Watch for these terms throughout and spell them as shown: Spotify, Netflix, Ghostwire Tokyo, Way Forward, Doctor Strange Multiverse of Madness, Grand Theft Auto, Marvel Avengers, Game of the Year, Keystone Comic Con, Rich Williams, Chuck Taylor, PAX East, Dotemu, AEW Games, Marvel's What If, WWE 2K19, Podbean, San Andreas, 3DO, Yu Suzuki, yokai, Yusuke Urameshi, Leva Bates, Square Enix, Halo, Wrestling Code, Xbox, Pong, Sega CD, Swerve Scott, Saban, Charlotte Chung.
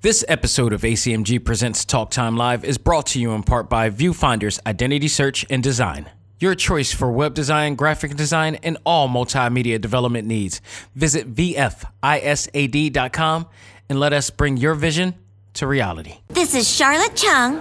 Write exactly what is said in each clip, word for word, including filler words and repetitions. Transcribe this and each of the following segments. This episode of A C M G Presents Talk Time Live is brought to you in part by Viewfinders Identity Search and Design, your choice for web design, graphic design, and all multimedia development needs. Visit V F I S A D dot com and let us bring your vision to reality. This is Charlotte Chung.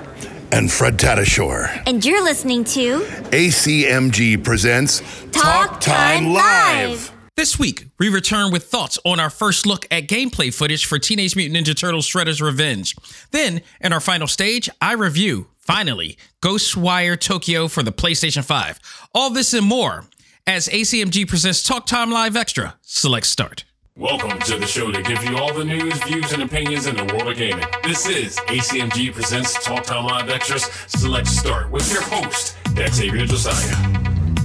And Fred Tattashore. And you're listening to A C M G Presents Talk, Talk Time, Time Live. Live. This week, we return with thoughts on our first look at gameplay footage for Teenage Mutant Ninja Turtles Shredder's Revenge. Then, in our final stage, I review, finally, Ghostwire Tokyo for the PlayStation five. All this and more as A C M G presents Talk Time Live Extra. Select start. Welcome to the show that gives you all the news, views, and opinions in the world of gaming. This is A C M G presents Talk Time Live Extras. Select start with your host, Xavier Josiah.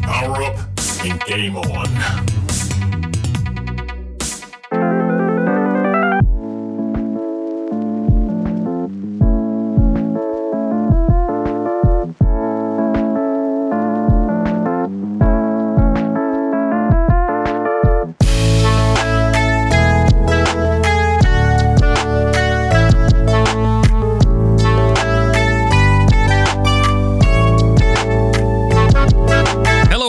Power up and game on.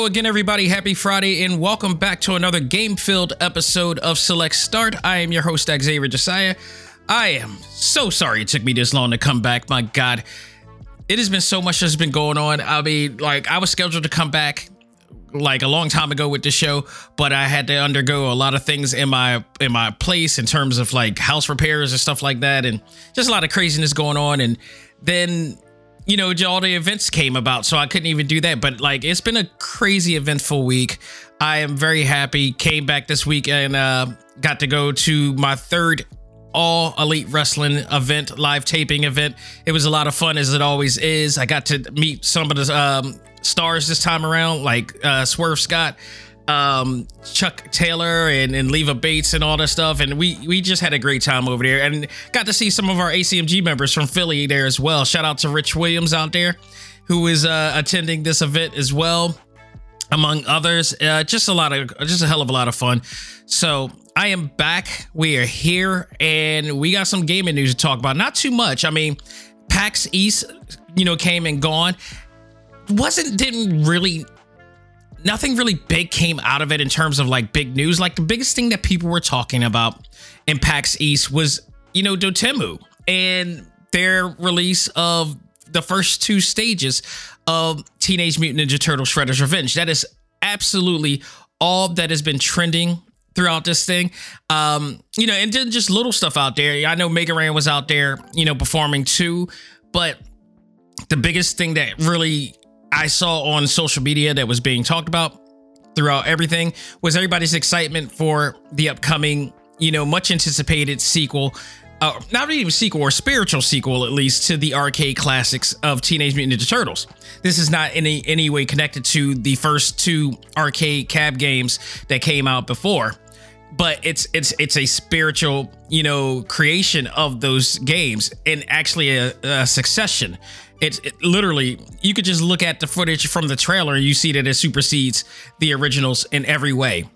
Again, everybody, happy Friday and welcome back to another game-filled episode of Select Start. I am your host, Xavier Josiah. I am so sorry it took me this long to come back. My God, it has been so much that's been going on. I mean, like, I was scheduled to come back like a long time ago with the show, but I had to undergo a lot of things in my in my place in terms of like house repairs and stuff like that, and just a lot of craziness going on. And then, you know, all the events came about, so I couldn't even do that. But like, it's been a crazy eventful week. I am very happy. Came back this week and uh, got to go to my third All Elite Wrestling event, live taping event. It was a lot of fun, as it always is. I got to meet some of the um, stars this time around, like uh, Swerve Scott, um, Chuck Taylor, and, and Leva Bates and all that stuff. And we, we just had a great time over there and got to see some of our A C M G members from Philly there as well. Shout out to Rich Williams out there who is uh, attending this event as well, among others. Uh, just a lot of, just a hell of a lot of fun. So I am back. We are here and we got some gaming news to talk about. Not too much. I mean, PAX East, you know, came and gone. Wasn't, didn't really Nothing really big came out of it in terms of like big news. Like the biggest thing that people were talking about in PAX East was, you know, Dotemu and their release of the first two stages of Teenage Mutant Ninja Turtles Shredder's Revenge. That is absolutely all that has been trending throughout this thing. Um, you know, and then just little stuff out there. I know Mega Ran was out there, you know, performing too, but the biggest thing that really I saw on social media that was being talked about throughout everything was everybody's excitement for the upcoming, you know, much anticipated sequel, uh, not even sequel or spiritual sequel, at least, to the arcade classics of Teenage Mutant Ninja Turtles. This is not in any, any way connected to the first two arcade cab games that came out before, but it's it's it's a spiritual, you know, creation of those games and actually a, a succession. It's it literally, you could just look at the footage from the trailer and you see that it supersedes the originals in every way.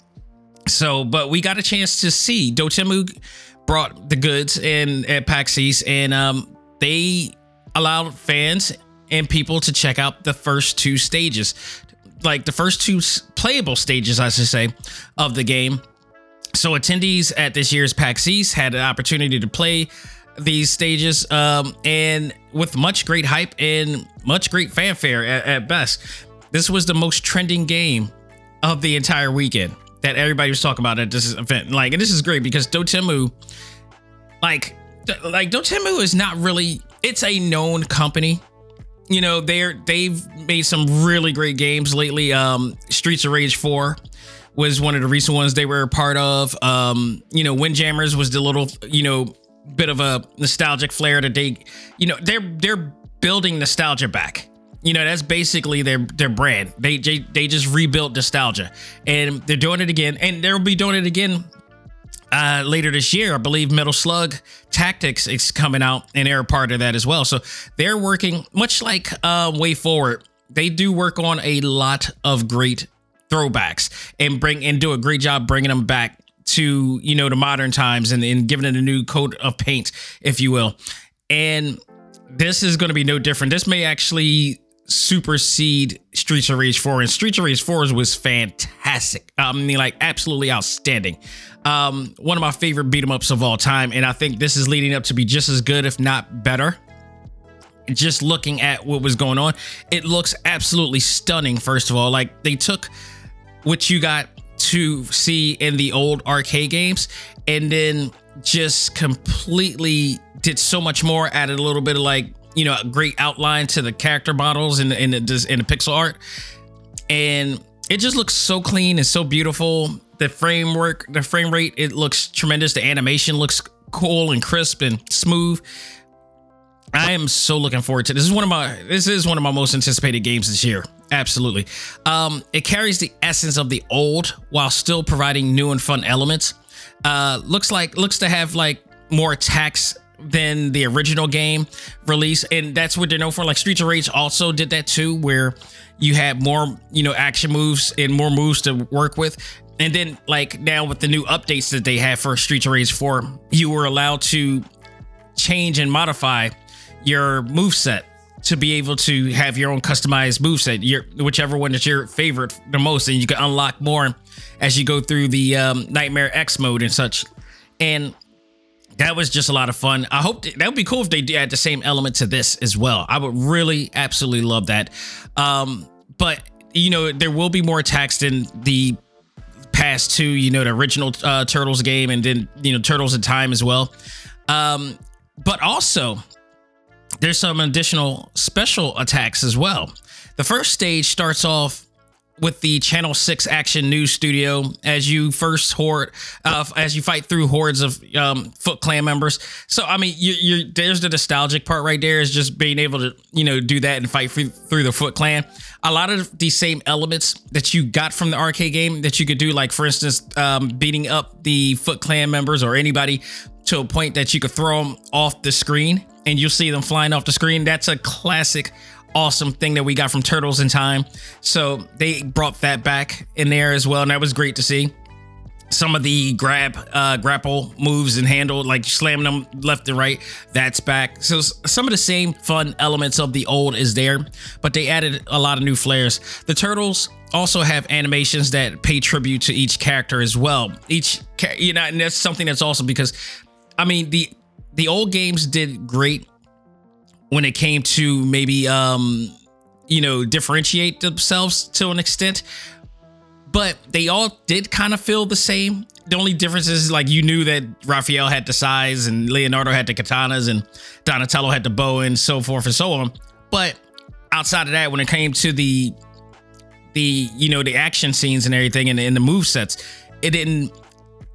So, but we got a chance to see Dotemu brought the goods in at PAX East, and um, they allowed fans and people to check out the first two stages, like the first two playable stages, I should say, of the game. So attendees at this year's PAX East had an opportunity to play these stages, um, and with much great hype and much great fanfare at, at best. This was the most trending game of the entire weekend that everybody was talking about at this event. Like, and this is great because Dotemu, like, like Dotemu is not really, it's a known company. You know, they're, they've made some really great games lately. Um, Streets of Rage four was one of the recent ones they were a part of. Um, you know, Windjammers was the little, you know, bit of a nostalgic flair that they, you know, they're they're building nostalgia back. You know, that's basically their their brand. They they, they just rebuilt nostalgia, and they're doing it again, and they'll be doing it again uh, later this year. I believe Metal Slug Tactics is coming out, and they're a part of that as well. So they're working much like uh, Way Forward. They do work on a lot of great throwbacks and bring and do a great job bringing them back to, you know, to modern times and, and giving it a new coat of paint, if you will. And this is going to be no different. This may actually supersede Streets of Rage four, and Streets of Rage four was fantastic. I mean, like, absolutely outstanding. Um, one of my favorite beat 'em ups of all time, and I think this is leading up to be just as good, if not better. Just looking at what was going on, it looks absolutely stunning. First of all, like, they took what you got to see in the old arcade games, and then just completely did so much more. Added a little bit of, like, you know, a great outline to the character models and the, and, the, and the pixel art. And it just looks so clean and so beautiful. The framework, the frame rate, it looks tremendous. The animation looks cool and crisp and smooth. I am so looking forward to this. This is one of my, this is one of my most anticipated games this year. Absolutely. Um, it carries the essence of the old while still providing new and fun elements. Uh, looks like, looks to have like more attacks than the original game release, and that's what they're known for. Like, Streets of Rage also did that too, where you had more, you know, action moves and more moves to work with. And then, like, now with the new updates that they have for Streets of Rage four, you were allowed to change and modify your moveset to be able to have your own customized moveset, your whichever one is your favorite the most, and you can unlock more as you go through the um, Nightmare X mode and such. And that was just a lot of fun. I hope th- that would be cool if they add the same element to this as well. I would really absolutely love that. Um, but, you know, there will be more attacks than the past two, you know, the original uh, Turtles game, and then, you know, Turtles in Time as well. Um, but also, there's some additional special attacks as well. The first stage starts off with the Channel six Action News Studio, as you first horde, uh, as you fight through hordes of um, Foot Clan members. So, I mean, you, you're, there's the nostalgic part right there, is just being able to, you know, do that and fight through, through the Foot Clan. A lot of the same elements that you got from the arcade game that you could do, like, for instance, um, beating up the Foot Clan members or anybody to a point that you could throw them off the screen and you'll see them flying off the screen. That's a classic awesome thing that we got from Turtles in Time, so they brought that back in there as well, and that was great to see. Some of the grab uh grapple moves and handle, like slamming them left and right, that's back. So some of the same fun elements of the old is there, but they added a lot of new flares. The Turtles also have animations that pay tribute to each character as well, each you know and that's something that's awesome, because I mean, the the old games did great when it came to maybe, um, you know, differentiate themselves to an extent, but they all did kind of feel the same. The only difference is, like, you knew that Raphael had the size and Leonardo had the katanas and Donatello had the bow and so forth and so on. But outside of that, when it came to the, the you know, the action scenes and everything and, and the move sets, it didn't,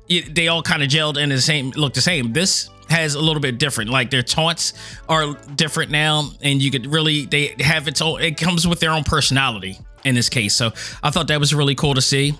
it, they all kind of gelled and the same, looked the same. This has a little bit different, like their taunts are different now, and you could really, they have its own, it comes with their own personality in this case. So I thought that was really cool to see,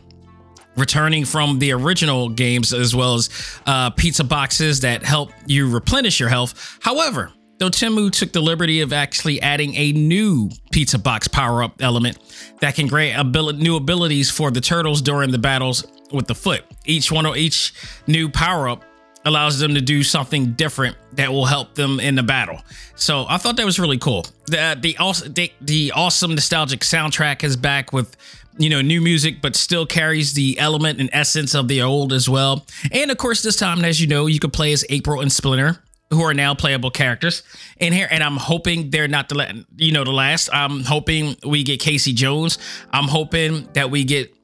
returning from the original games, as well as uh pizza boxes that help you replenish your health. However, Dotemu took the liberty of actually adding a new pizza box power-up element that can grant abil- new abilities for the Turtles during the battles with the Foot. Each one or each new power-up allows them to do something different that will help them in the battle. So I thought that was really cool. The the the, the awesome nostalgic soundtrack is back with, you know, new music, but still carries the element and essence of the old as well. And of course, this time, as you know, you can play as April and Splinter, who are now playable characters in here. And I'm hoping they're not the la- you know the last. I'm hoping we get Casey Jones. I'm hoping that we get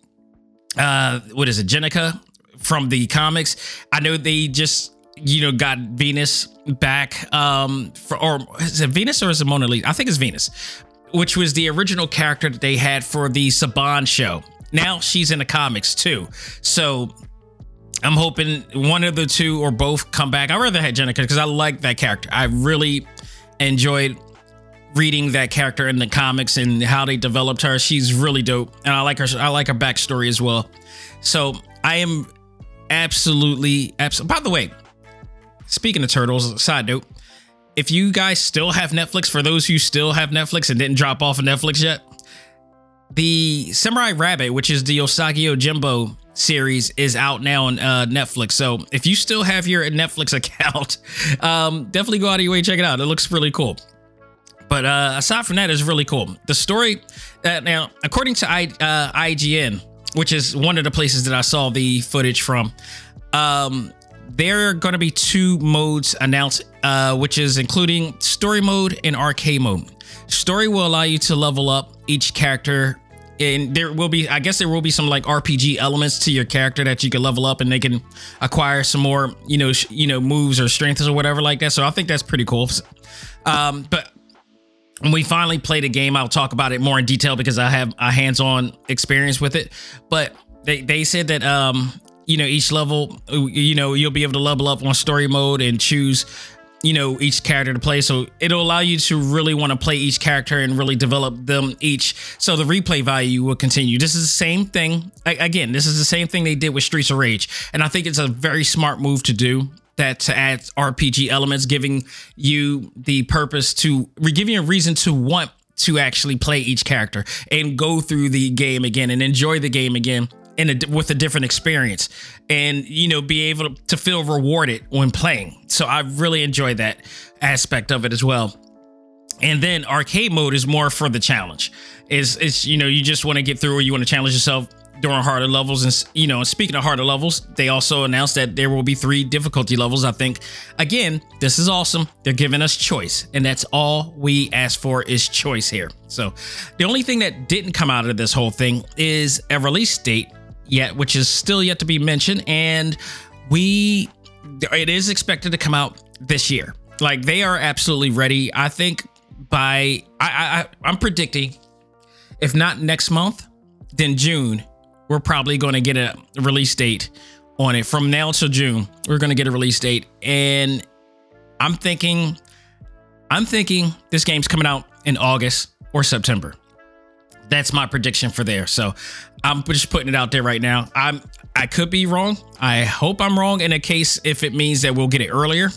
uh what is it, Jenica from the comics. I know they just, you know, got Venus back, um, for, or is it Venus or is it Mona Lisa? I think it's Venus, which was the original character that they had for the Saban show. Now she's in the comics too. So I'm hoping one of the two or both come back. I'd rather have Jenica because I like that character. I really enjoyed reading that character in the comics and how they developed her. She's really dope. And I like her. I like her backstory as well. So I am absolutely absolutely by the way, speaking of Turtles, side note, if you guys still have Netflix, for those who still have Netflix and didn't drop off of Netflix yet, the Samurai Rabbit, which is the Usagi Yojimbo series is out now on uh, Netflix. So if you still have your Netflix account, um, definitely go out of your way and check it out. It looks really cool. But uh, aside from that, it's really cool. The story, uh, now, according to I, uh, I G N, which is one of the places that I saw the footage from, um, there are going to be two modes announced, uh, which is including story mode and arcade mode. Story will allow you to level up each character, and there will be, I guess there will be some like R P G elements to your character that you can level up, and they can acquire some more, you know, sh- you know, moves or strengths or whatever like that. So I think that's pretty cool. Um, but when we finally play the game, I'll talk about it more in detail because I have a hands-on experience with it. But they, they said that, um, you know, each level, you know, you'll be able to level up on story mode and choose, you know, each character to play. So it'll allow you to really want to play each character and really develop them each. So the replay value will continue. This is the same thing. I, again, this is the same thing they did with Streets of Rage. And I think it's a very smart move to do that, to add R P G elements, giving you the purpose to, giving you a reason to want to actually play each character and go through the game again and enjoy the game again and with a different experience, and, you know, be able to feel rewarded when playing. So I really enjoy that aspect of it as well. And then arcade mode is more for the challenge. It's, it's, you know, you just want to get through, or you want to challenge yourself during harder levels. And, you know, speaking of harder levels, they also announced that there will be three difficulty levels. I think, again, this is awesome. They're giving us choice, and that's all we ask for is choice here. So the only thing that didn't come out of this whole thing is a release date yet, which is still yet to be mentioned, and we it is expected to come out this year. Like, they are absolutely ready. I think by I, I I'm predicting, if not next month, then June, we're probably going to get a release date on it. From now to June, we're going to get a release date, and I'm thinking I'm thinking this game's coming out in August or September. That's my prediction for there. So I'm just putting it out there right now. I'm I could be wrong. I hope I'm wrong, in a case if it means that we'll get it earlier.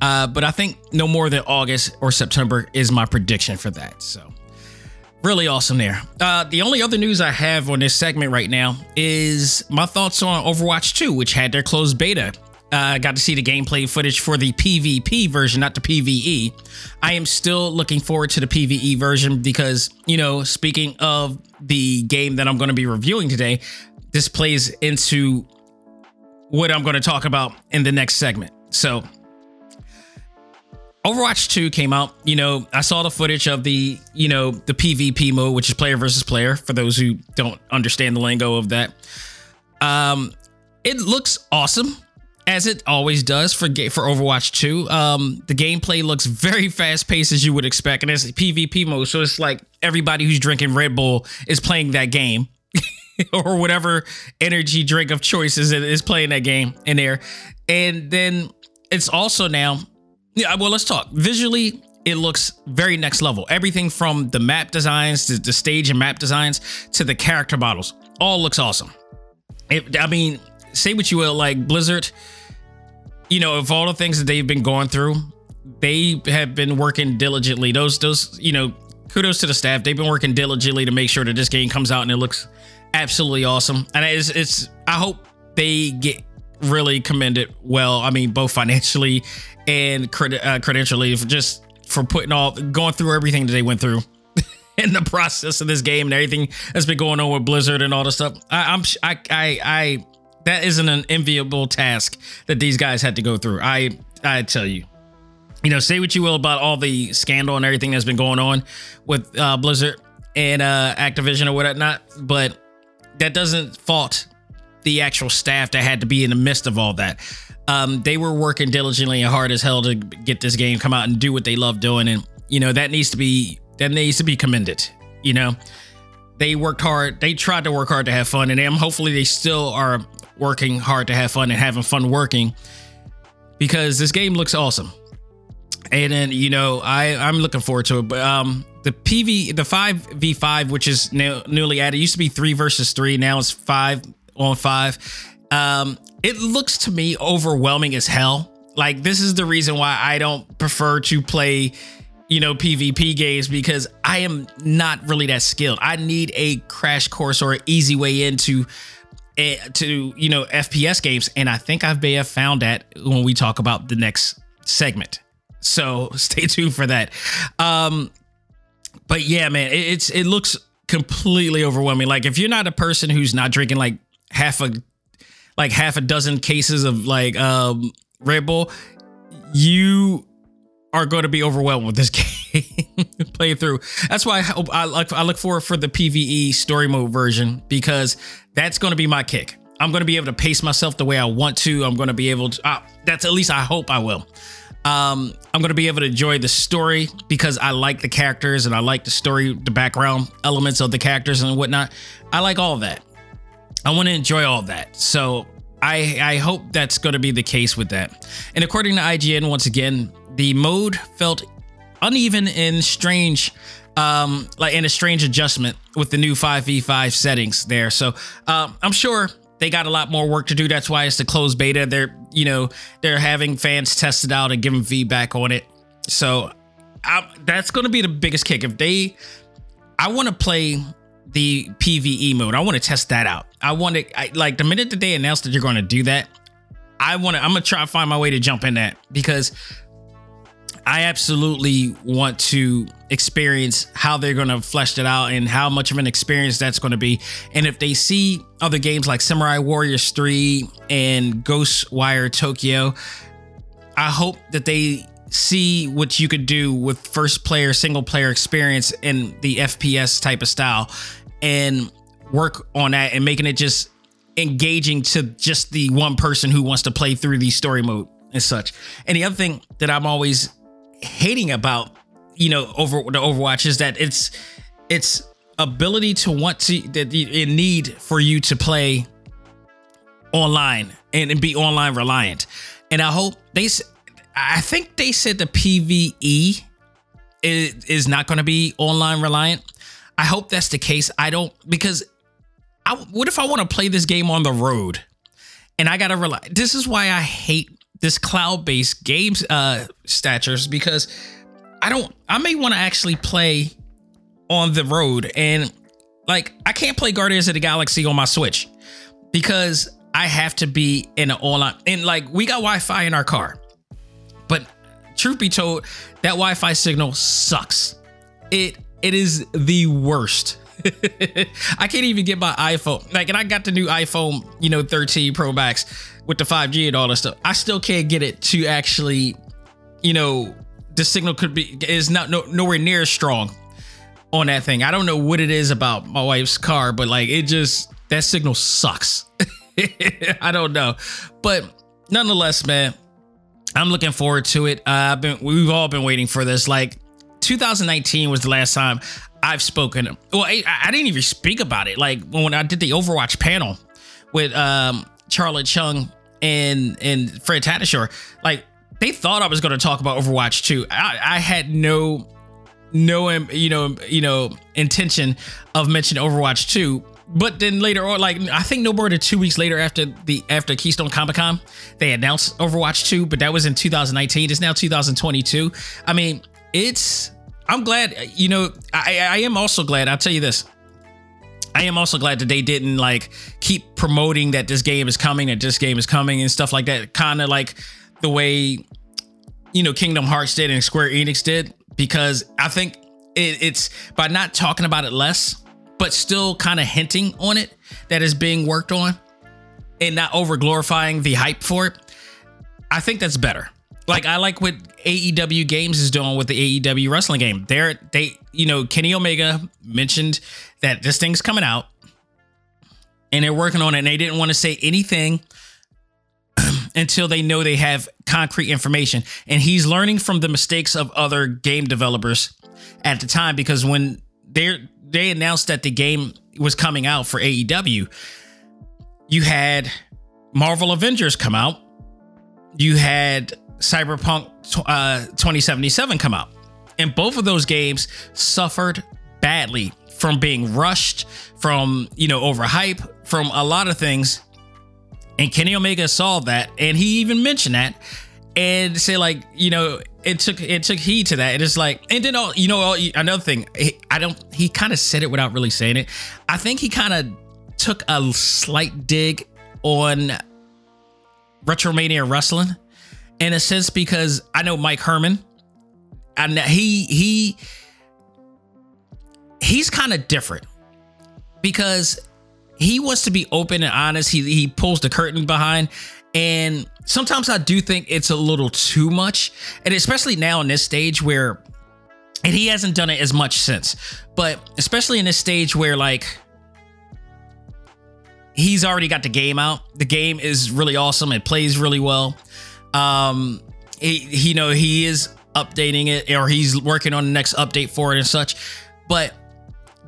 Uh, but I think no more than August or September is my prediction for that. So really awesome there. Uh, the only other news I have on this segment right now is my thoughts on Overwatch two, which had their closed beta. I uh, got to see the gameplay footage for the P V P version, not the P V E. I am still looking forward to the P V E version because, you know, speaking of the game that I'm going to be reviewing today, this plays into what I'm going to talk about in the next segment. So Overwatch two came out. You know, I saw the footage of the, you know, the P V P mode, which is player versus player, for those who don't understand the lingo of that. Um, it looks awesome, as it always does for for Overwatch two. Um, the gameplay looks very fast-paced, as you would expect, and it's P V P mode, so it's like everybody who's drinking Red Bull is playing that game, or whatever energy drink of choice is, is playing that game in there. And then it's also now, yeah, well, let's talk. Visually, it looks very next level. Everything from the map designs, to the stage and map designs, to the character models, all looks awesome. It, I mean, say what you will, like Blizzard, you know, of all the things that they've been going through, they have been working diligently. Those, those, you know, kudos to the staff. They've been working diligently to make sure that this game comes out and it looks absolutely awesome. And it's, it's, I hope they get really commended well. I mean, both financially and cred, uh, credentially, for just for putting all, going through everything that they went through in the process of this game and everything that's been going on with Blizzard and all this stuff. I, I'm, I, I, I, That isn't an enviable task that these guys had to go through. I I tell you, you know, say what you will about all the scandal and everything that's been going on with uh, Blizzard and uh, Activision or whatnot, but that doesn't fault the actual staff that had to be in the midst of all that. Um, they were working diligently and hard as hell to get this game come out and do what they love doing, and you know that needs to be that needs to be commended. You know, they worked hard. They tried to work hard to have fun, and them. Hopefully, they still are working hard to have fun and having fun working, because this game looks awesome. And then, you know, I, I'm looking forward to it. But um, the P V, the five v five, which is new, newly added, used to be three versus three. Now it's five on five. Um, it looks to me overwhelming as hell. Like, this is the reason why I don't prefer to play, you know, P V P games, because I am not really that skilled. I need a crash course or an easy way into to, you know, F P S games. And I think I may have found that when we talk about the next segment. So stay tuned for that. Um, but yeah, man, it, it's it looks completely overwhelming. Like if you're not a person who's not drinking like half a like half a dozen cases of like um, Red Bull, you are going to be overwhelmed with this game playthrough. That's why I hope I look I look forward for the P V E story mode version, because that's going to be my kick. I'm going to be able to pace myself the way I want to. I'm going to be able to. Uh, that's at least I hope I will. Um, I'm going to be able to enjoy the story because I like the characters and I like the story, the background elements of the characters and whatnot. I like all of that. I want to enjoy all of that. So I, I hope that's going to be the case with that. And according to I G N, once again, the mode felt uneven and strange, um, like in a strange adjustment with the new five v five settings there. So um, I'm sure they got a lot more work to do. That's why it's the closed beta. They're, you know, they're having fans test it out and give them feedback on it. So I, that's going to be the biggest kick. If they, I want to play the P V E mode. I want to test that out. I want to, I, like the minute that they announced that you're going to do that, I want to, I'm going to try to find my way to jump in that, because I absolutely want to experience how they're going to flesh it out and how much of an experience that's going to be. And if they see other games like Samurai Warriors three and Ghostwire Tokyo, I hope that they see what you could do with first player, single player experience in the F P S type of style and work on that and making it just engaging to just the one person who wants to play through the story mode and such. And the other thing that I'm always hating about, you know, over the Overwatch is that it's it's ability to want to that in need for you to play online and, and be online reliant. And I hope they I think they said the P V E is, is not going to be online reliant. I hope that's the case. I don't, because I, what if I want to play this game on the road and I got to rely? This is why I hate this cloud-based games uh, statures, because I don't, I may want to actually play on the road, and like I can't play Guardians of the Galaxy on my Switch because I have to be in an online, and like we got Wi-Fi in our car, but truth be told, that Wi-Fi signal sucks. It it is the worst. I can't even get my iPhone. Like, and I got the new iPhone, you know, thirteen Pro Max with the five G and all that stuff. I still can't get it to actually, you know, the signal could be is not no, nowhere near as strong on that thing. I don't know what it is about my wife's car, but like it just, that signal sucks. I don't know, but nonetheless, man, I'm looking forward to it. Uh, I've been, we've all been waiting for this. Like two thousand nineteen was the last time I've spoken. Well, I, I didn't even speak about it. Like when I did the Overwatch panel with um, Charlotte Chung and and Fred Tattashore, like they thought I was going to talk about Overwatch two. I, I had no no you know you know intention of mentioning Overwatch two. But then later on, like I think no more than two weeks later after the after Keystone Comic Con, they announced Overwatch two. But that was in two thousand nineteen. It's now two thousand twenty-two. I mean, it's. I'm glad, you know, I, I am also glad. I'll tell you this. I am also glad that they didn't like keep promoting that this game is coming, that this game is coming and stuff like that. Kind of like the way, you know, Kingdom Hearts did and Square Enix did, because I think it, it's by not talking about it less, but still kind of hinting on it that is being worked on and not over glorifying the hype for it. I think that's better. Like I like what A E W Games is doing with the A E W wrestling game. There, they, you know, Kenny Omega mentioned that this thing's coming out, and they're working on it. And they didn't want to say anything until they know they have concrete information. And he's learning from the mistakes of other game developers at the time, because when they they announced that the game was coming out for A E W, you had Marvel Avengers come out, you had Cyberpunk uh, twenty seventy-seven come out, and both of those games suffered badly from being rushed, from, you know, overhype, from a lot of things. And Kenny Omega saw that, and he even mentioned that and say, like, you know, it took it took heed to that. And it's like, and then all, you know, all, another thing, I don't, he kind of said it without really saying it. I think he kind of took a slight dig on Retromania Wrestling in a sense, because I know Mike Herman, and he he he's kind of different because he wants to be open and honest. He he pulls the curtain behind, and sometimes I do think it's a little too much, and especially now in this stage where, and he hasn't done it as much since, but especially in this stage where like he's already got the game out. The game is really awesome. It plays really well. Um, he, he you know, he is updating it, or he's working on the next update for it and such, but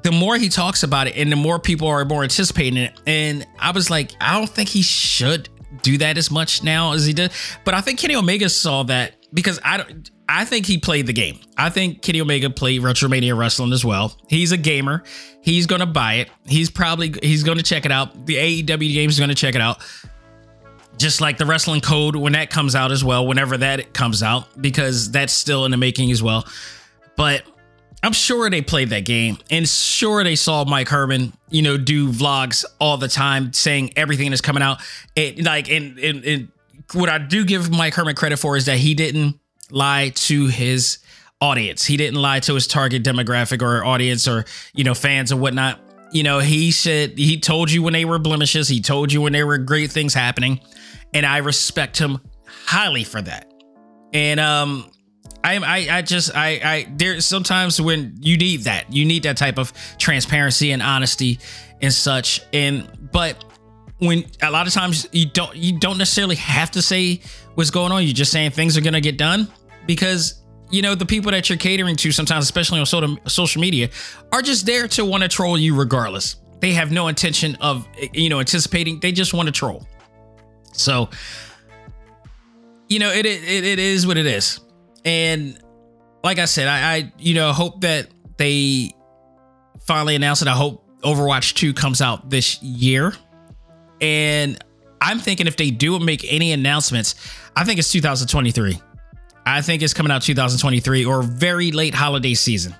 the more he talks about it and the more people are more anticipating it. And I was like, I don't think he should do that as much now as he did. But I think Kenny Omega saw that, because I don't, I think he played the game. I think Kenny Omega played Retromania Wrestling as well. He's a gamer. He's going to buy it. He's probably, he's going to check it out. The A E W games is going to check it out. Just like the Wrestling Code when that comes out as well, whenever that comes out, because that's still in the making as well. But I'm sure they played that game, and sure they saw Mike Herman, you know, do vlogs all the time saying everything that's coming out. It like, and, and, and what I do give Mike Herman credit for is that he didn't lie to his audience. He didn't lie to his target demographic or audience, or, you know, fans or whatnot. You know, he said, he told you when they were blemishes. He told you when there were great things happening, and I respect him highly for that. And, um, I I I just I I there sometimes when you need that, you need that type of transparency and honesty and such. And but when a lot of times you don't you don't necessarily have to say what's going on. You're just saying things are going to get done, because, you know, the people that you're catering to sometimes, especially on so- social media, are just there to want to troll you regardless. They have no intention of, you know, anticipating. They just want to troll. So, you know, it it it is what it is. And like I said, I, I, you know, hope that they finally announce it. I hope Overwatch two comes out this year. And I'm thinking if they do make any announcements, I think it's two thousand twenty-three. I think it's coming out two thousand twenty-three or very late holiday season.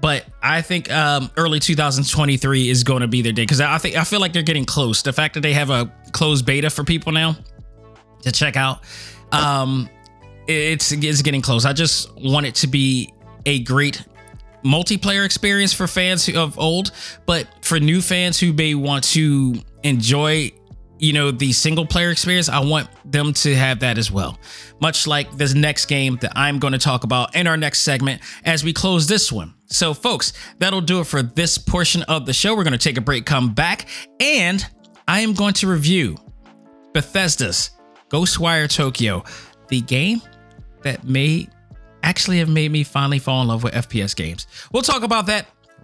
But I think um, early two thousand twenty-three is going to be their day, because I think I feel like they're getting close. The fact that they have a closed beta for people now to check out. Um It's, it's getting close. I just want it to be a great multiplayer experience for fans of old, but for new fans who may want to enjoy, you know, the single player experience, I want them to have that as well. Much like this next game that I'm going to talk about in our next segment as we close this one. So folks, that'll do it for this portion of the show. We're going to take a break, come back, and I am going to review Bethesda's Ghostwire Tokyo, the game that may actually have made me finally fall in love with F P S games. We'll talk about that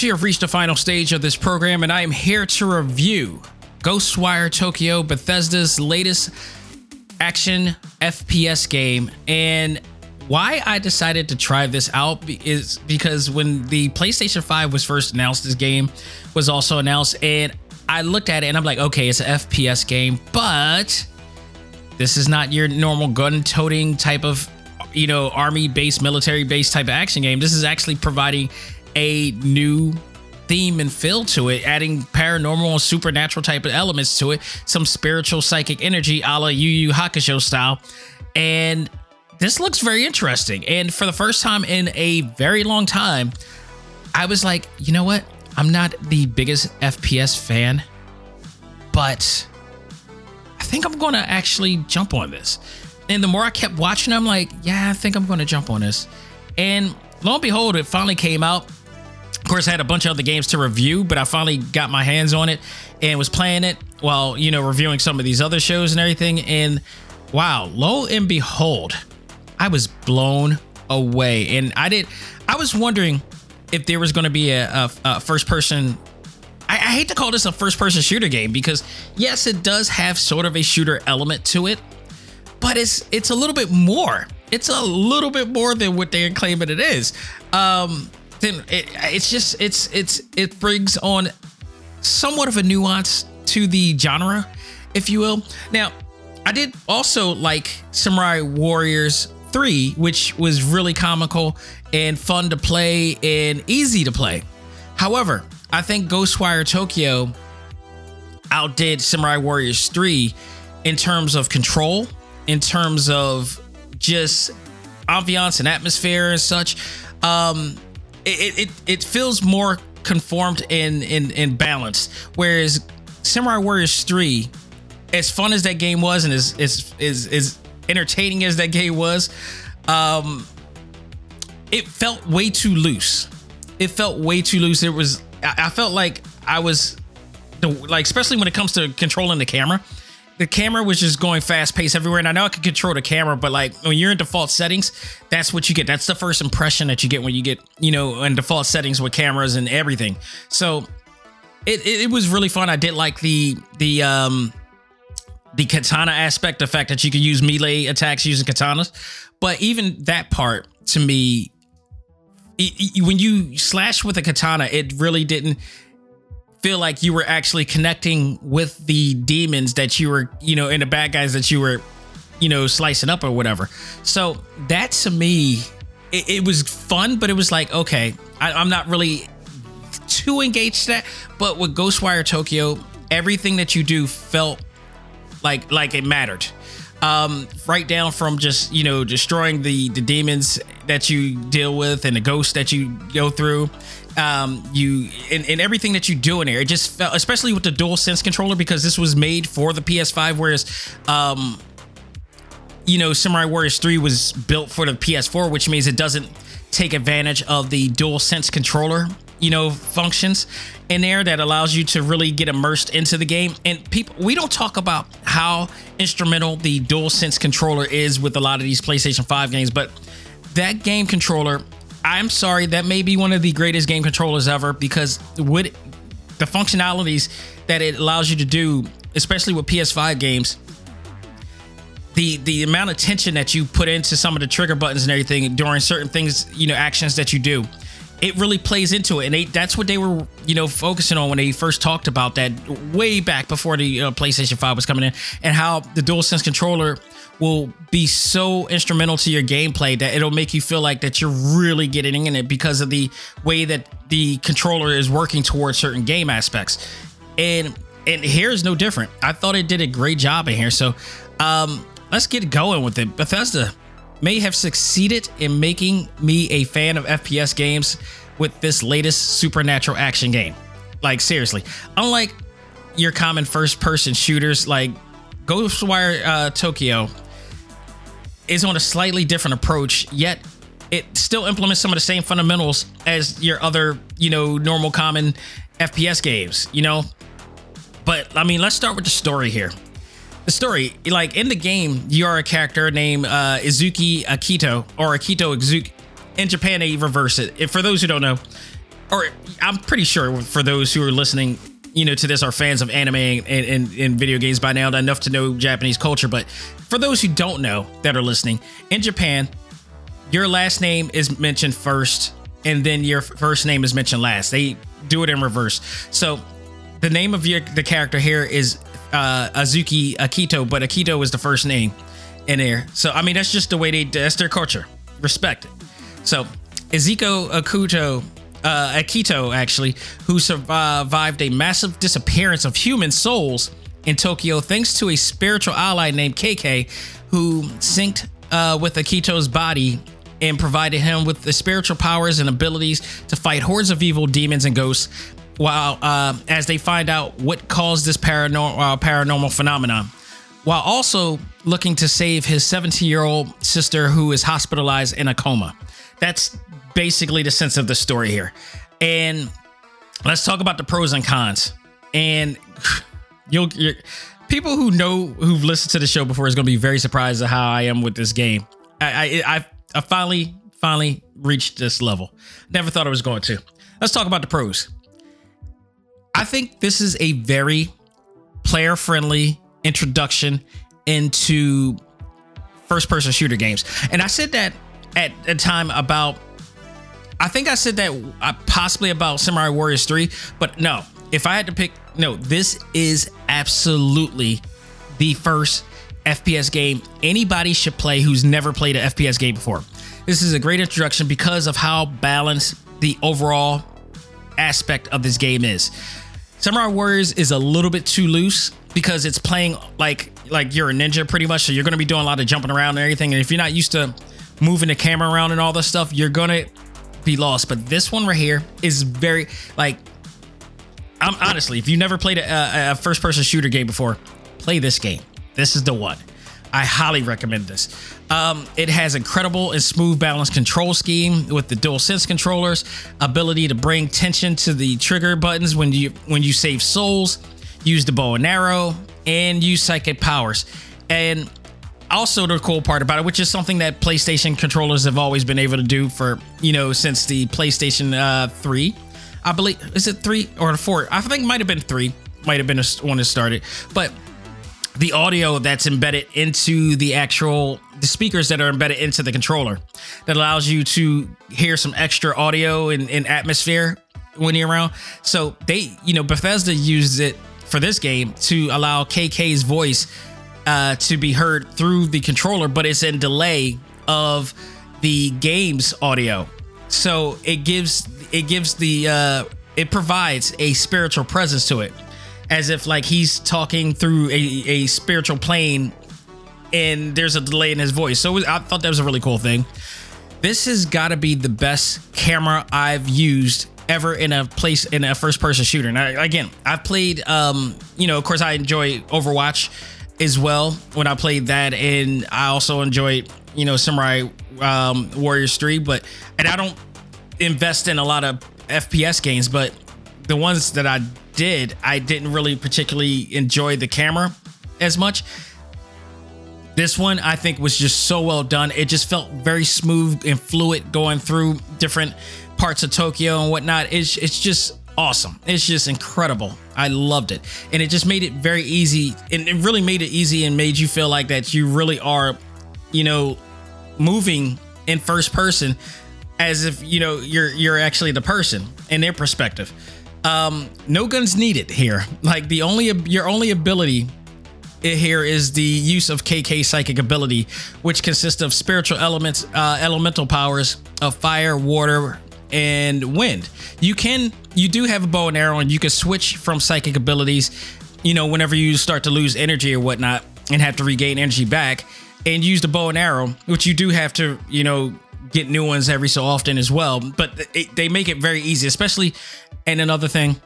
You have reached the final stage of this program, and I am here to review Ghostwire Tokyo, Bethesda's latest action F P S game. And why I decided to try this out is because when the PlayStation five was first announced, this game was also announced, and I looked at it and I'm like, okay, it's an F P S game, but this is not your normal gun-toting type of, you know, army-based, military-based type of action game. This is actually providing a new theme and feel to it, adding paranormal and supernatural type of elements to it, some spiritual psychic energy a la Yu Yu Hakusho style. And this looks very interesting. And for the first time in a very long time, I was like, you know what? I'm not the biggest F P S fan, but I think I'm going to actually jump on this. And the more I kept watching, I'm like, yeah, I think I'm going to jump on this. And lo and behold, it finally came out. Of course, I had a bunch of other games to review, but I finally got my hands on it and was playing it while, you know, reviewing some of these other shows and everything. And wow, lo and behold, I was blown away. And I did, I was wondering if there was going to be a, a, a first person, I, I hate to call this a first person shooter game, because yes, it does have sort of a shooter element to it, but it's, it's a little bit more, it's a little bit more than what they're claiming it is. Um, then it, it's just, it's, it's, it brings on somewhat of a nuance to the genre, if you will. Now, I did also like Samurai Warriors three, which was really comical and fun to play and easy to play. However, I think Ghostwire Tokyo outdid Samurai Warriors three in terms of control, in terms of just ambiance and atmosphere and such. Um, it, it, it feels more conformed and, and, and balanced, whereas Samurai Warriors three, as fun as that game was, and as as as, as entertaining as that game was, um, it felt way too loose. It felt way too loose. It was, I felt like I was, the, like, especially when it comes to controlling the camera, the camera was just going fast paced everywhere. And I know I could control the camera, but like when you're in default settings, that's what you get. That's the first impression that you get when you get, you know, in default settings with cameras and everything. So it it, it was really fun. I did like the the um. the katana aspect, the fact that you can use melee attacks using katanas. But even that part, to me, it, it, when you slash with a katana, it really didn't feel like you were actually connecting with the demons that you were, you know, and the bad guys that you were, you know, slicing up or whatever. So that, to me, it, it was fun, but it was like, okay, I, I'm not really too engaged to that. But with Ghostwire Tokyo, everything that you do felt like like it mattered, um, right down from just, you know, destroying the, the demons that you deal with and the ghosts that you go through, um, you and, and everything that you do in there. It just felt, especially with the DualSense controller, because this was made for the P S five, whereas, um, you know, Samurai Warriors three was built for the P S four, which means it doesn't take advantage of the DualSense controller, you know, functions in there that allows you to really get immersed into the game. And people, we don't talk about how instrumental the DualSense controller is with a lot of these PlayStation five games, but that game controller, I'm sorry, that may be one of the greatest game controllers ever, because with the functionalities that it allows you to do, especially with P S five games, the the amount of tension that you put into some of the trigger buttons and everything during certain things, you know, actions that you do, it really plays into it. And they, that's what they were, you know, focusing on when they first talked about that way back before the uh, PlayStation five was coming in, and how the DualSense controller will be so instrumental to your gameplay that it'll make you feel like that you're really getting in it because of the way that the controller is working towards certain game aspects. And and here's no different. I thought it did a great job in here. So um, let's get going with it. Bethesda may have succeeded in making me a fan of F P S games with this latest supernatural action game. Like, seriously, unlike your common first person shooters, like Ghostwire uh, Tokyo is on a slightly different approach, yet it still implements some of the same fundamentals as your other, you know, normal common F P S games, you know. But I mean, let's start with the story here. The story, like in the game, you are a character named uh, Izuki Akito, or Akito Izuki. In Japan, they reverse it. If, for those who don't know, or I'm pretty sure for those who are listening you know, to this are fans of anime and, and, and video games by now, enough to know Japanese culture. But for those who don't know that are listening, in Japan, your last name is mentioned first and then your first name is mentioned last. They do it in reverse. So the name of your, the character here is uh, Izuki Akito, but Akito is the first name in there. So, I mean, that's just the way they, that's their culture. Respect it. So Izuki Akito, uh, Akito, actually, who survived a massive disappearance of human souls in Tokyo thanks to a spiritual ally named K K, who synced uh, with Akito's body and provided him with the spiritual powers and abilities to fight hordes of evil demons and ghosts, while uh, as they find out what caused this paranormal uh, paranormal phenomenon, while also looking to save his seventeen-year-old sister who is hospitalized in a coma. That's basically the sense of the story here. And let's talk about the pros and cons. And you'll, you're, people who know, who've listened to the show before, is going to be very surprised at how I am with this game. I, I, I, I finally, finally reached this level. Never thought I was going to. Let's talk about the pros. I think this is a very player-friendly introduction into first-person shooter games. And I said that at a time about, I think I said that possibly about Samurai Warriors three, but no, if I had to pick, no, this is absolutely the first F P S game anybody should play who's never played an F P S game before. This is a great introduction because of how balanced the overall aspect of this game is. Samurai Warriors is a little bit too loose because it's playing like like you're a ninja pretty much, so you're going to be doing a lot of jumping around and everything, and if you're not used to moving the camera around and all this stuff, you're going to be lost. But this one right here is very, like, I'm honestly, if you never played a, a first person shooter game before, play this game. This is the one. I highly recommend this. Um, it has incredible and smooth balanced control scheme with the DualSense controllers, ability to bring tension to the trigger buttons when you when you save souls, use the bow and arrow, and use psychic powers. And also the cool part about it, which is something that PlayStation controllers have always been able to do for, you know, since the PlayStation uh, three, I believe. Is it three or four? I think it might have been three. Might have been a, when it started. But the audio that's embedded into the actual, the speakers that are embedded into the controller, that allows you to hear some extra audio and, and atmosphere when you're around. So they, you know, Bethesda used it for this game to allow K K's voice uh, to be heard through the controller, but it's in delay of the game's audio. So it gives, it gives the, uh, it provides a spiritual presence to it, as if like he's talking through a, a spiritual plane and there's a delay in his voice. So it was, I thought that was a really cool thing. This has got to be the best camera I've used ever in a place in a first person shooter. And I, again, I've played, um, you know, of course I enjoy Overwatch as well when I played that. And I also enjoyed, you know, Samurai um, Warriors three, but, and I don't invest in a lot of F P S games, but the ones that I did, I didn't really particularly enjoy the camera as much. This one I think was just so well done. It just felt very smooth and fluid going through different parts of Tokyo and whatnot. It's, it's just awesome. It's just incredible. I loved it. And it just made it very easy. And it really made it easy and made you feel like that you really are, you know, moving in first person as if, you know, you're, you're actually the person in their perspective. Um, no guns needed here. Like the only, your only ability here is the use of K K psychic ability, which consists of spiritual elements, uh, elemental powers of fire, water, and wind. You can, you do have a bow and arrow, and you can switch from psychic abilities, you know, whenever you start to lose energy or whatnot and have to regain energy back, and use the bow and arrow, which you do have to, you know, get new ones every so often as well. But it, they make it very easy, especially. And another thing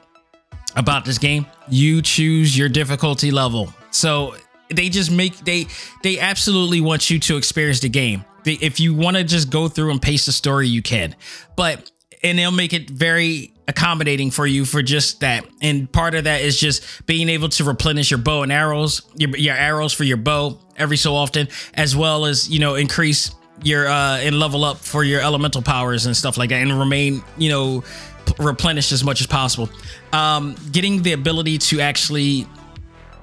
about this game, you choose your difficulty level. So they just make, they they absolutely want you to experience the game. They, if you want to just go through and pace the story, you can. But, and they'll make it very accommodating for you for just that. And part of that is just being able to replenish your bow and arrows, your, your arrows for your bow every so often, as well as, you know, increase your, uh, and level up for your elemental powers and stuff like that, and remain, you know, rep- replenished as much as possible. Um, getting the ability to actually,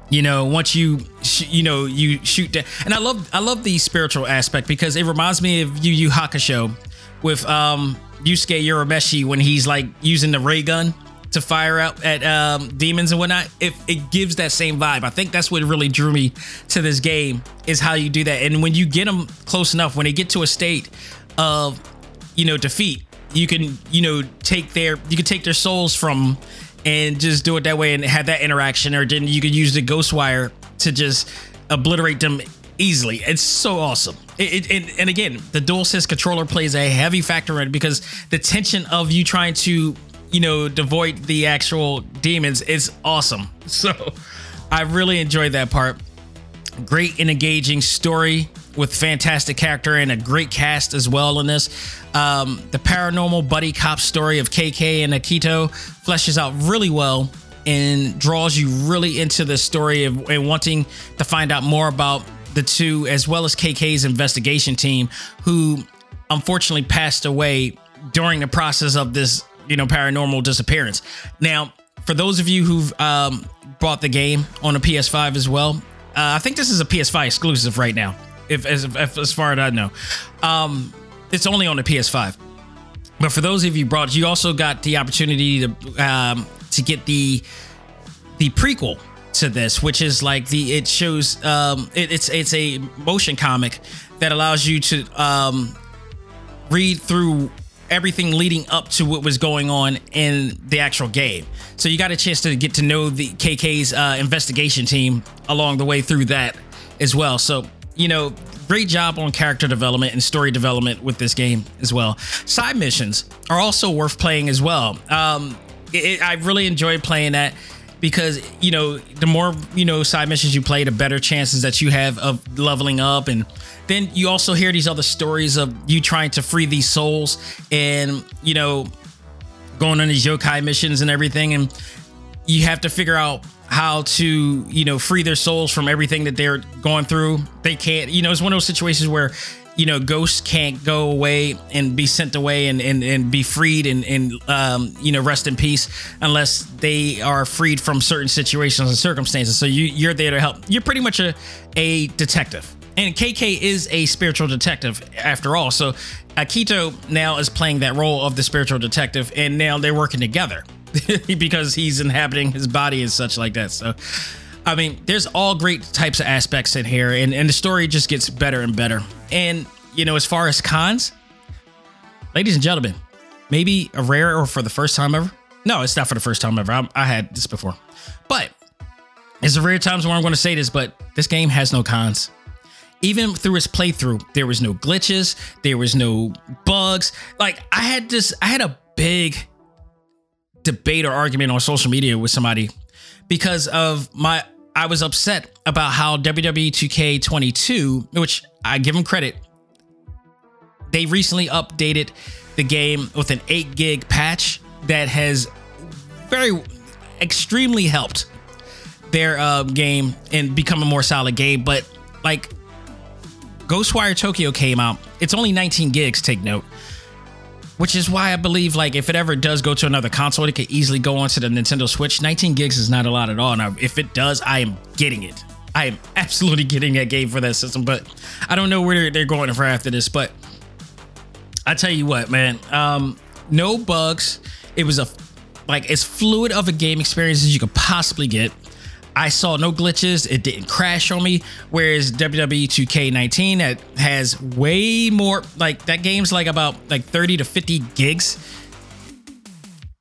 you know, once you, sh- you know, you shoot down. And I love, I love the spiritual aspect because it reminds me of Yu Yu Hakusho with um, Yusuke Urameshi when he's like using the ray gun to fire out at um, demons and whatnot. It, it gives that same vibe. I think that's what really drew me to this game is how you do that. And when you get them close enough, when they get to a state of, you know, defeat, you can, you know, take their, you can take their souls from and just do it that way and have that interaction. Or then you could use the Ghostwire to just obliterate them easily. It's so awesome. It, it, and, and again, the DualSense controller plays a heavy factor in it because the tension of you trying to, you know, devoid the actual demons is awesome. So I really enjoyed that part. Great and engaging story with fantastic character and a great cast as well in this. Um, the paranormal buddy cop story of K K and Akito fleshes out really well and draws you really into the story of, and wanting to find out more about the two, as well as K K's investigation team, who unfortunately passed away during the process of this, you know, paranormal disappearance. Now, for those of you who've um, bought the game on a P S five as well, uh, I think this is a P S five exclusive right now. If as, if as far as I know, um, it's only on the P S five. But for those of you brought, you also got the opportunity to um, to get the the prequel to this, which is like the it shows um, it, it's it's a motion comic that allows you to um, read through everything leading up to what was going on in the actual game. So you got a chance to get to know the K K's uh, investigation team along the way through that as well. So, you know, great job on character development and story development with this game as well. Side missions are also worth playing as well. Um, it, it, I really enjoyed playing that because, you know, the more, you know, side missions you play, the better chances that you have of leveling up. And then you also hear these other stories of you trying to free these souls and, you know, going on these yokai missions and everything. And you have to figure out how to, you know, free their souls from everything that they're going through. They can't, you know, it's one of those situations where, you know, ghosts can't go away and be sent away and and, and be freed and, and um, you know, rest in peace unless they are freed from certain situations and circumstances. So you, you're there to help. You're pretty much a, a detective. And K K is a spiritual detective after all. So Akito now is playing that role of the spiritual detective, and now they're working together. Because he's inhabiting his body and such like that. So, I mean, there's all great types of aspects in here, and, and the story just gets better and better. And, you know, as far as cons, ladies and gentlemen, maybe a rare or for the first time ever. No, it's not for the first time ever. I, I had this before, but it's a rare times where I'm going to say this, but this game has no cons. Even through its playthrough, there was no glitches. There was no bugs. Like I had this, I had a big debate or argument on social media with somebody because of my I was upset about how W W E two K twenty-two, which I give them credit, they recently updated the game with an eight gig patch that has very extremely helped their uh, game and become a more solid game. But like Ghostwire Tokyo came out, it's only nineteen gigs, take note. Which is why I believe, like, if it ever does go to another console, it could easily go onto the Nintendo Switch. nineteen gigs is not a lot at all. And I, if it does, I am getting it. I am absolutely getting that game for that system. But I don't know where they're going for after this. But I tell you what, man, um, no bugs. It was a like as fluid of a game experience as you could possibly get. I saw no glitches. It didn't crash on me. Whereas W W E two K nineteen that has way more, like that game's like about like thirty to fifty gigs.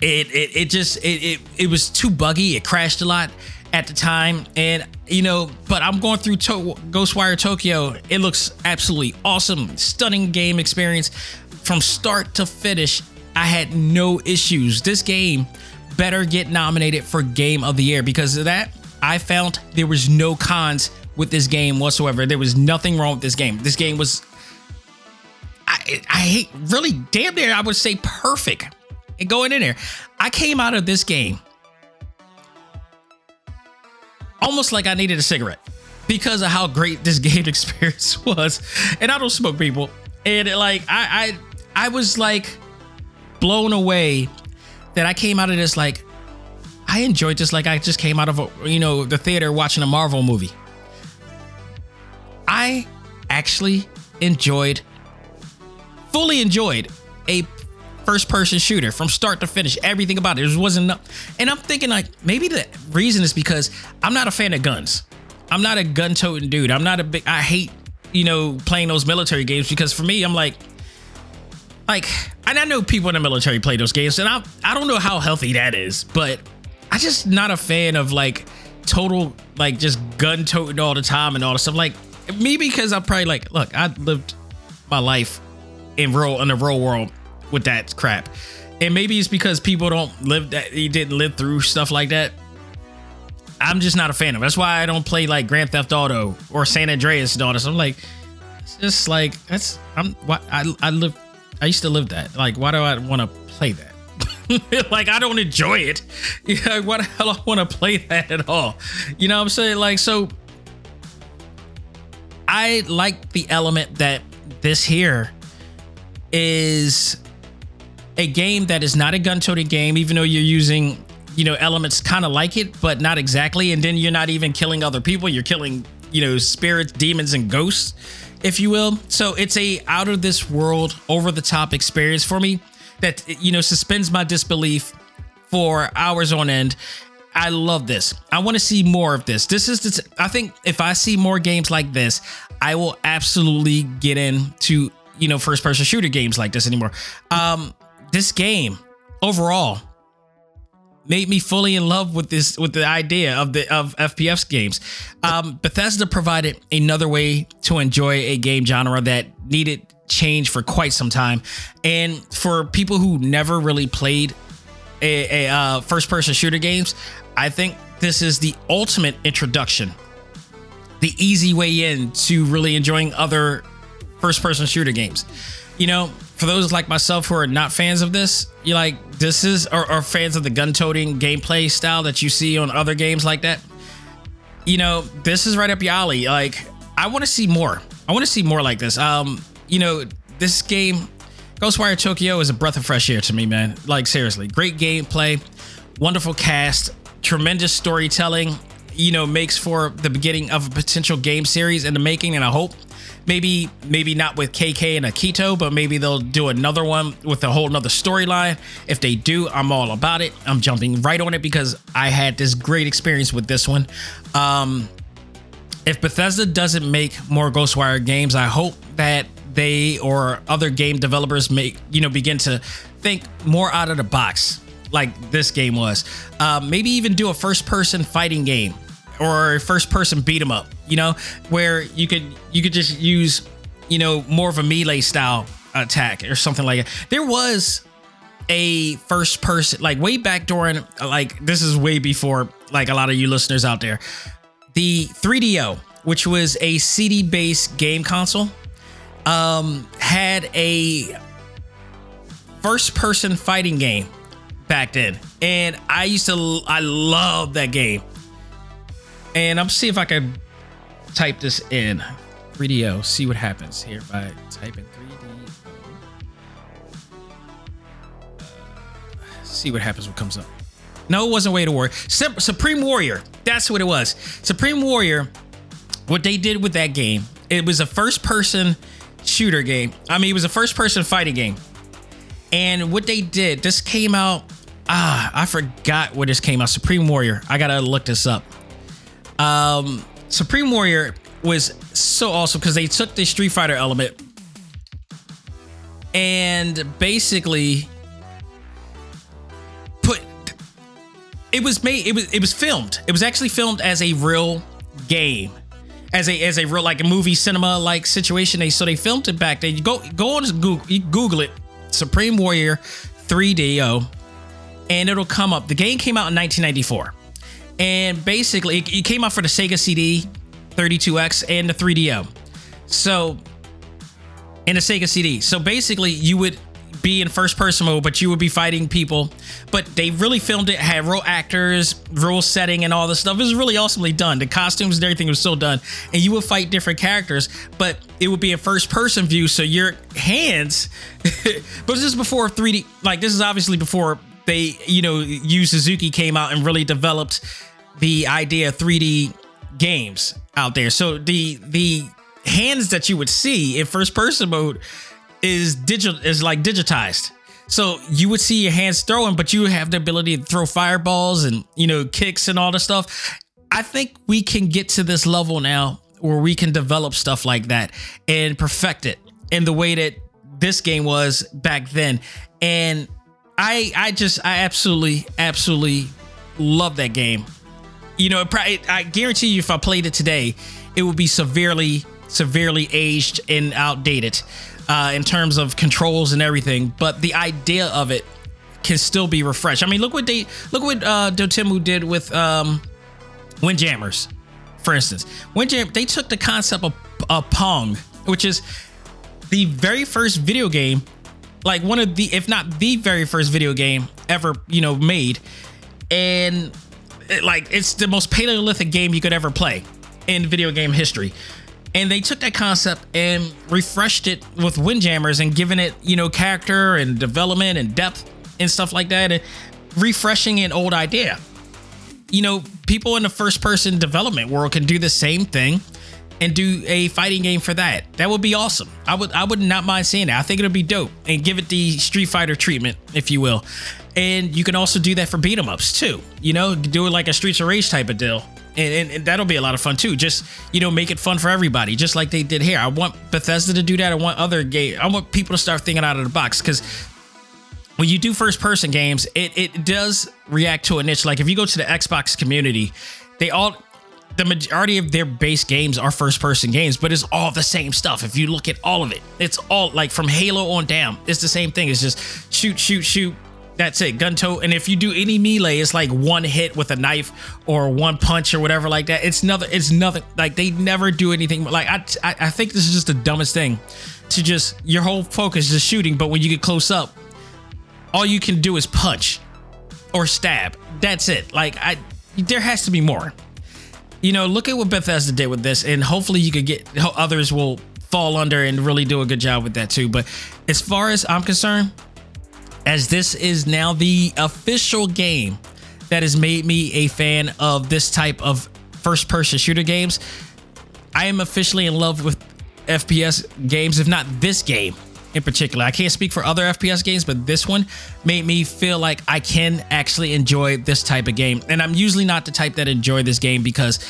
It it it just it it, it was too buggy. It crashed a lot at the time, and you know. But I'm going through to- Ghostwire Tokyo. It looks absolutely awesome, stunning game experience from start to finish. I had no issues. This game better get nominated for Game of the Year because of that. I found there was no cons with this game whatsoever. There was nothing wrong with this game. This game was, I, I hate, really damn near, I would say perfect. And going in there, I came out of this game almost like I needed a cigarette because of how great this game experience was. And I don't smoke, people. And like, I, I, I was like blown away that I came out of this like, I enjoyed this like I just came out of, a, you know, the theater watching a Marvel movie. I actually enjoyed, fully enjoyed a first person shooter from start to finish. Everything about it, there wasn't enough. And I'm thinking like, maybe the reason is because I'm not a fan of guns. I'm not a gun toting dude. I'm not a big, I hate, you know, playing those military games because for me, I'm like, like, and I know people in the military play those games and I I don't know how healthy that is, but I just not a fan of like total, like just gun toting all the time and all the stuff. Like me, because I'm probably like, look, I lived my life in real, in the real world with that crap. And maybe it's because people don't live that, you didn't live through stuff like that. I'm just not a fan of it. That's why I don't play like Grand Theft Auto or San Andreas and all this. I'm like, it's just like, that's, I'm, why I, I live, I used to live that. Like, why do I want to play that? Like, I don't enjoy it. You know, why the hell I want to play that at all? You know what I'm saying? Like, so I like the element that this here is a game that is not a gun-toting game, even though you're using, you know, elements kind of like it, but not exactly. And then you're not even killing other people. You're killing, you know, spirits, demons, and ghosts, if you will. So it's a out of this world, over the top experience for me that, you know, suspends my disbelief for hours on end. I love this. I want to see more of this. This is, the t- I think if I see more games like this, I will absolutely get into, you know, first person shooter games like this anymore. Um, this game overall made me fully in love with this, with the idea of the of F P S games. Um, Bethesda provided another way to enjoy a game genre that needed change for quite some time. And for people who never really played a, a uh, first-person shooter games, I think this is the ultimate introduction, the easy way in to really enjoying other first-person shooter games. You know, for those like myself who are not fans of this, you're like, this is, or, or fans of the gun-toting gameplay style that you see on other games like that. You know, this is right up your alley. Like, I want to see more. I want to see more like this. Um, you know, this game, Ghostwire Tokyo, is a breath of fresh air to me, man. Like, seriously, great gameplay, wonderful cast, tremendous storytelling, you know, makes for the beginning of a potential game series in the making, and I hope Maybe maybe not with K K and Akito, but maybe they'll do another one with a whole nother storyline. If they do, I'm all about it. I'm jumping right on it because I had this great experience with this one. Um, if Bethesda doesn't make more Ghostwire games, I hope that they or other game developers make, you know, begin to think more out of the box like this game was. Uh, maybe even do a first-person fighting game or a first-person beat 'em up. You know, where you could you could just use, you know, more of a melee style attack or something like that. There was a first person, like way back during, like this is way before, like a lot of you listeners out there, the three D O, which was a C D based game console, um, had a first person fighting game back then. And I used to, I loved that game. And I'm see if I can type this in three D O, see what happens here if I type in three D O. Uh, see what happens, what comes up. No, it wasn't Way to Warrior. Supreme Warrior, that's what it was. Supreme Warrior, what they did with that game, it was a first-person shooter game. I mean, it was a first-person fighting game. And what they did, this came out, ah, I forgot where this came out. Supreme Warrior, I gotta look this up. Um... Supreme Warrior was so awesome because they took the Street Fighter element and basically put it was made it was it was filmed. It was actually filmed as a real game, as a as a real like a movie cinema like situation. They so they filmed it back then. You go go on Google, you Google it, Supreme Warrior three D O, and it'll come up. The game came out in nineteen ninety-four. And basically, it came out for the Sega C D, thirty-two X, and the three D O. So, and the Sega C D. So basically, you would be in first-person mode, but you would be fighting people. But they really filmed it, had real actors, real setting, and all this stuff. It was really awesomely done. The costumes and everything was still done. And you would fight different characters, but it would be a first-person view, so your hands... But this is before three D... Like, this is obviously before they, you know, Yu Suzuki came out and really developed the idea of three D games out there. So the the hands that you would see in first person mode is digital, is like digitized. So you would see your hands throwing, but you have the ability to throw fireballs and, you know, kicks and all this stuff. I think we can get to this level now where we can develop stuff like that and perfect it in the way that this game was back then. And I I just I absolutely, absolutely love that game. You know, it probably, I guarantee you if I played it today, it would be severely, severely aged and outdated uh, in terms of controls and everything. But the idea of it can still be refreshed. I mean, look what they look what uh, Dotemu did with um, Windjammers, for instance. Windjam they took the concept of, of Pong, which is the very first video game, like one of the, if not the very first video game ever, you know, made, and it, like it's the most Paleolithic game you could ever play in video game history. And they took that concept and refreshed it with Windjammers and giving it, you know, character and development and depth and stuff like that, and refreshing an old idea. You know, people in the first person development world can do the same thing and do a fighting game for that. That would be awesome. I would I would not mind seeing that. I think it would be dope, and give it the Street Fighter treatment, if you will. And you can also do that for beat 'em ups too. You know, do it like a Streets of Rage type of deal. And, and, and that'll be a lot of fun too. Just, you know, make it fun for everybody, just like they did here. I want Bethesda to do that. I want other game. I want people to start thinking out of the box, because when you do first person games, it it does react to a niche. Like if you go to the Xbox community, they all, the majority of their base games are first person games, but it's all the same stuff. If you look at all of it, it's all like from Halo on down, it's the same thing. It's just shoot, shoot, shoot. That's it, gun tote. And if you do any melee, it's like one hit with a knife or one punch or whatever like that. It's nothing. It's nothing. Like they never do anything. Like I, I, I think this is just the dumbest thing, to just your whole focus is shooting, but when you get close up, all you can do is punch or stab. That's it. Like I, there has to be more. You know, look at what Bethesda did with this, and hopefully you could get others will fall under and really do a good job with that too. But as far as I'm concerned, as this is now the official game that has made me a fan of this type of first-person shooter games, I am officially in love with F P S games, if not this game in particular. I can't speak for other F P S games, but this one made me feel like I can actually enjoy this type of game. And I'm usually not the type that enjoy this game, because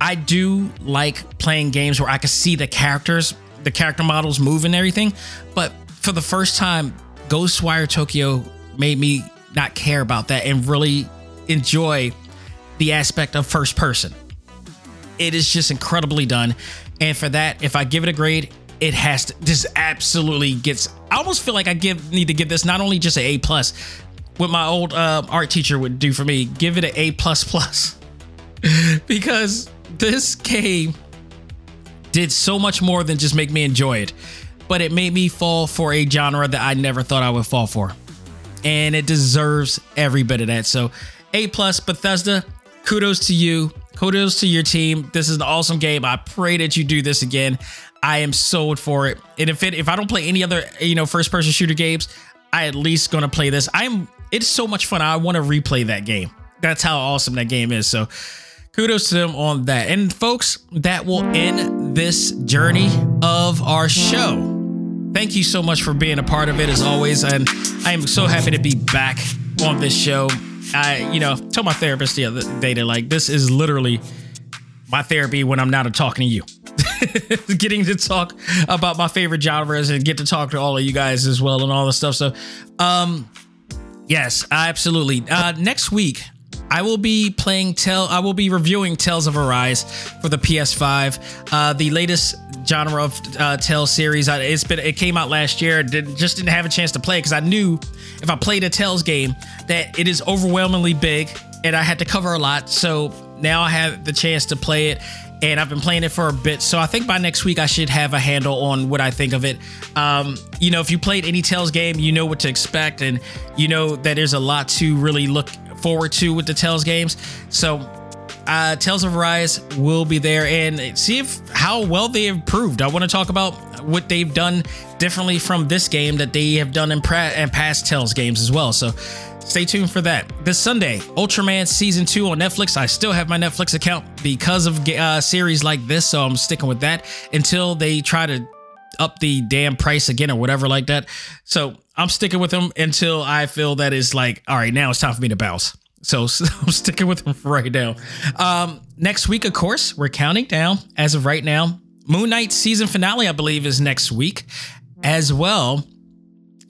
I do like playing games where I can see the characters, the character models move and everything. But for the first time, Ghostwire Tokyo made me not care about that and really enjoy the aspect of first person. It is just incredibly done. And for that, if I give it a grade, it has to, this absolutely gets, I almost feel like I give need to give this not only just an A plus, what my old uh, art teacher would do for me, give it an A plus plus, because this game did so much more than just make me enjoy it. But it made me fall for a genre that I never thought I would fall for, and it deserves every bit of that. So A plus, Bethesda, kudos to you. Kudos to your team. This is an awesome game. I pray that you do this again. I am sold for it. And if it, if I don't play any other, you know, first person shooter games, I at least going to play this. I'm, it's so much fun. I want to replay that game. That's how awesome that game is. So kudos to them on that. And folks, that will end this journey of our show. Thank you so much for being a part of it, as always. And I am so happy to be back on this show. I, you know, told my therapist the other day that, like, this is literally my therapy when I'm not talking to you. Getting to talk about my favorite genres and get to talk to all of you guys as well and all this stuff. So, um, yes, absolutely. Uh, next week, I will be playing Tell. I will be reviewing Tales of Arise for the P S five, uh, the latest genre of uh, Tales series. I, it's been it came out last year. Didn't just didn't have a chance to play because I knew if I played a Tales game that it is overwhelmingly big and I had to cover a lot. So now I have the chance to play it, and I've been playing it for a bit. So I think by next week I should have a handle on what I think of it. Um, you know, if you played any Tales game, you know what to expect, and you know that there's a lot to really look forward to with the Tales games. So Uh, Tales of Arise will be there, and see if how well they improved. I want to talk about what they've done differently from this game that they have done in, pra- in past Tales games as well. So stay tuned for that. This Sunday, Ultraman Season two on Netflix. I still have my Netflix account because of uh, series like this, so I'm sticking with that until they try to up the damn price again or whatever like that. So I'm sticking with them until I feel that it's like, all right, now it's time for me to bounce. So, so I'm sticking with them for right now. Um, next week, of course, we're counting down as of right now. Moon Knight season finale, I believe, is next week, as well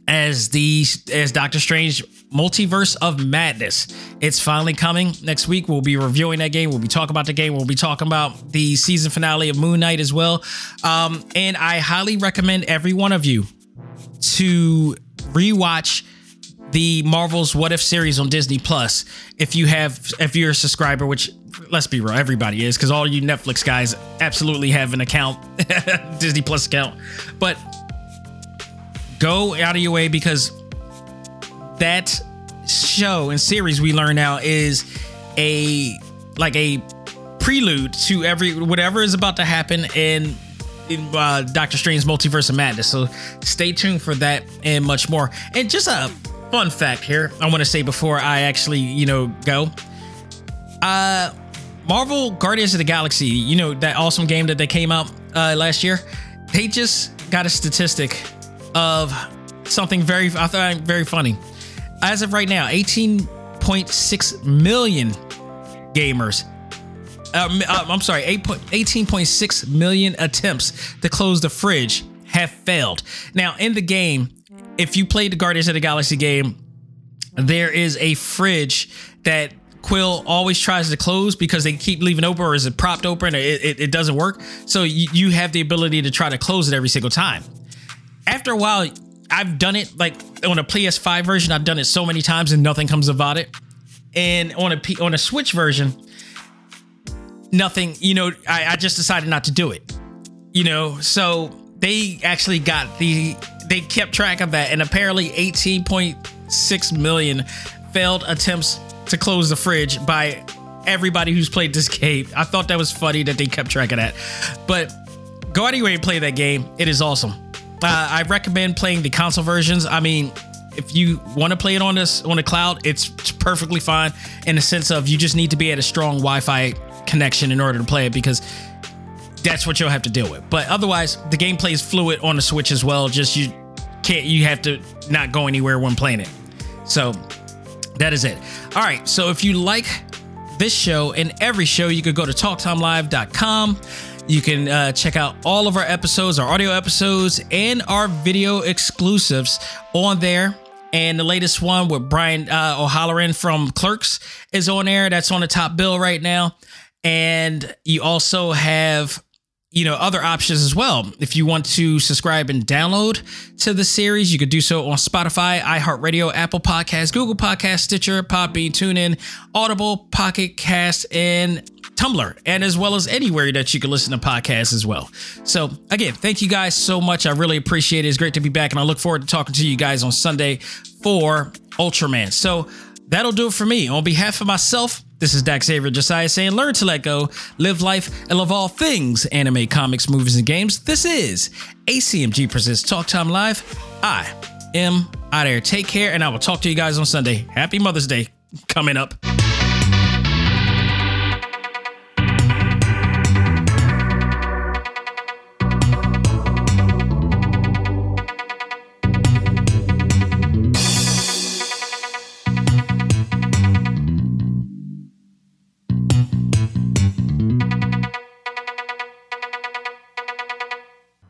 as the as Doctor Strange Multiverse of Madness. It's finally coming next week. We'll be reviewing that game. We'll be talking about the game. We'll be talking about the season finale of Moon Knight as well. Um, and I highly recommend every one of you to rewatch the Marvel's What If series on Disney Plus. If you have, if you're a subscriber, which let's be real, everybody is, because all you Netflix guys absolutely have an account, Disney Plus account. But go out of your way, because that show and series, we learn now, is a like a prelude to every whatever is about to happen in. In, uh, Doctor Strange's Multiverse of Madness. So stay tuned for that and much more. And just a fun fact here, I want to say before I actually, you know, go. Uh, Marvel Guardians of the Galaxy, you know, that awesome game that they came out uh, last year. They just got a statistic of something very, I thought very funny. As of right now, eighteen point six million gamers. Um, I'm sorry, eighteen point six million attempts to close the fridge have failed. Now, in the game, if you played the Guardians of the Galaxy game, there is a fridge that Quill always tries to close because they keep leaving open, or is it propped open, or it, it, it doesn't work. So you, you have the ability to try to close it every single time. After a while, I've done it like on a P S five version. I've done it so many times and nothing comes about it. And on a P, on a Switch version, nothing, you know, I, I just decided not to do it, you know. So they actually got the, they kept track of that. And apparently eighteen point six million failed attempts to close the fridge by everybody who's played this game. I thought that was funny that they kept track of that. But go anyway and play that game. It is awesome. Uh, I recommend playing the console versions. I mean, if you want to play it on this, on the cloud, it's perfectly fine in the sense of you just need to be at a strong Wi-Fi connection in order to play it, because that's what you'll have to deal with. But otherwise, the gameplay is fluid on the Switch as well. Just you can't, you have to not go anywhere when playing it. So that is it. All right. So if you like this show and every show, you could go to talk time live dot com. You can uh, check out all of our episodes, our audio episodes, and our video exclusives on there. And the latest one with Brian uh, O'Halloran from Clerks is on there. That's on the top bill right now. And you also have, you know, other options as well. If you want to subscribe and download to the series, you could do so on Spotify, iHeartRadio, Apple Podcasts, Google Podcasts, Stitcher, Podbean, TuneIn, Audible, Pocket Cast, and Tumblr, and as well as anywhere that you can listen to podcasts as well. So again, thank you guys so much. I really appreciate it. It's great to be back, and I look forward to talking to you guys on Sunday for Ultraman. So that'll do it for me. On behalf of myself, this is Dak Xavier Josiah saying, learn to let go, live life, and love all things anime, comics, movies, and games. This is A C M G Presents Talk Time Live. I am out of here. Take care, and I will talk to you guys on Sunday. Happy Mother's Day coming up.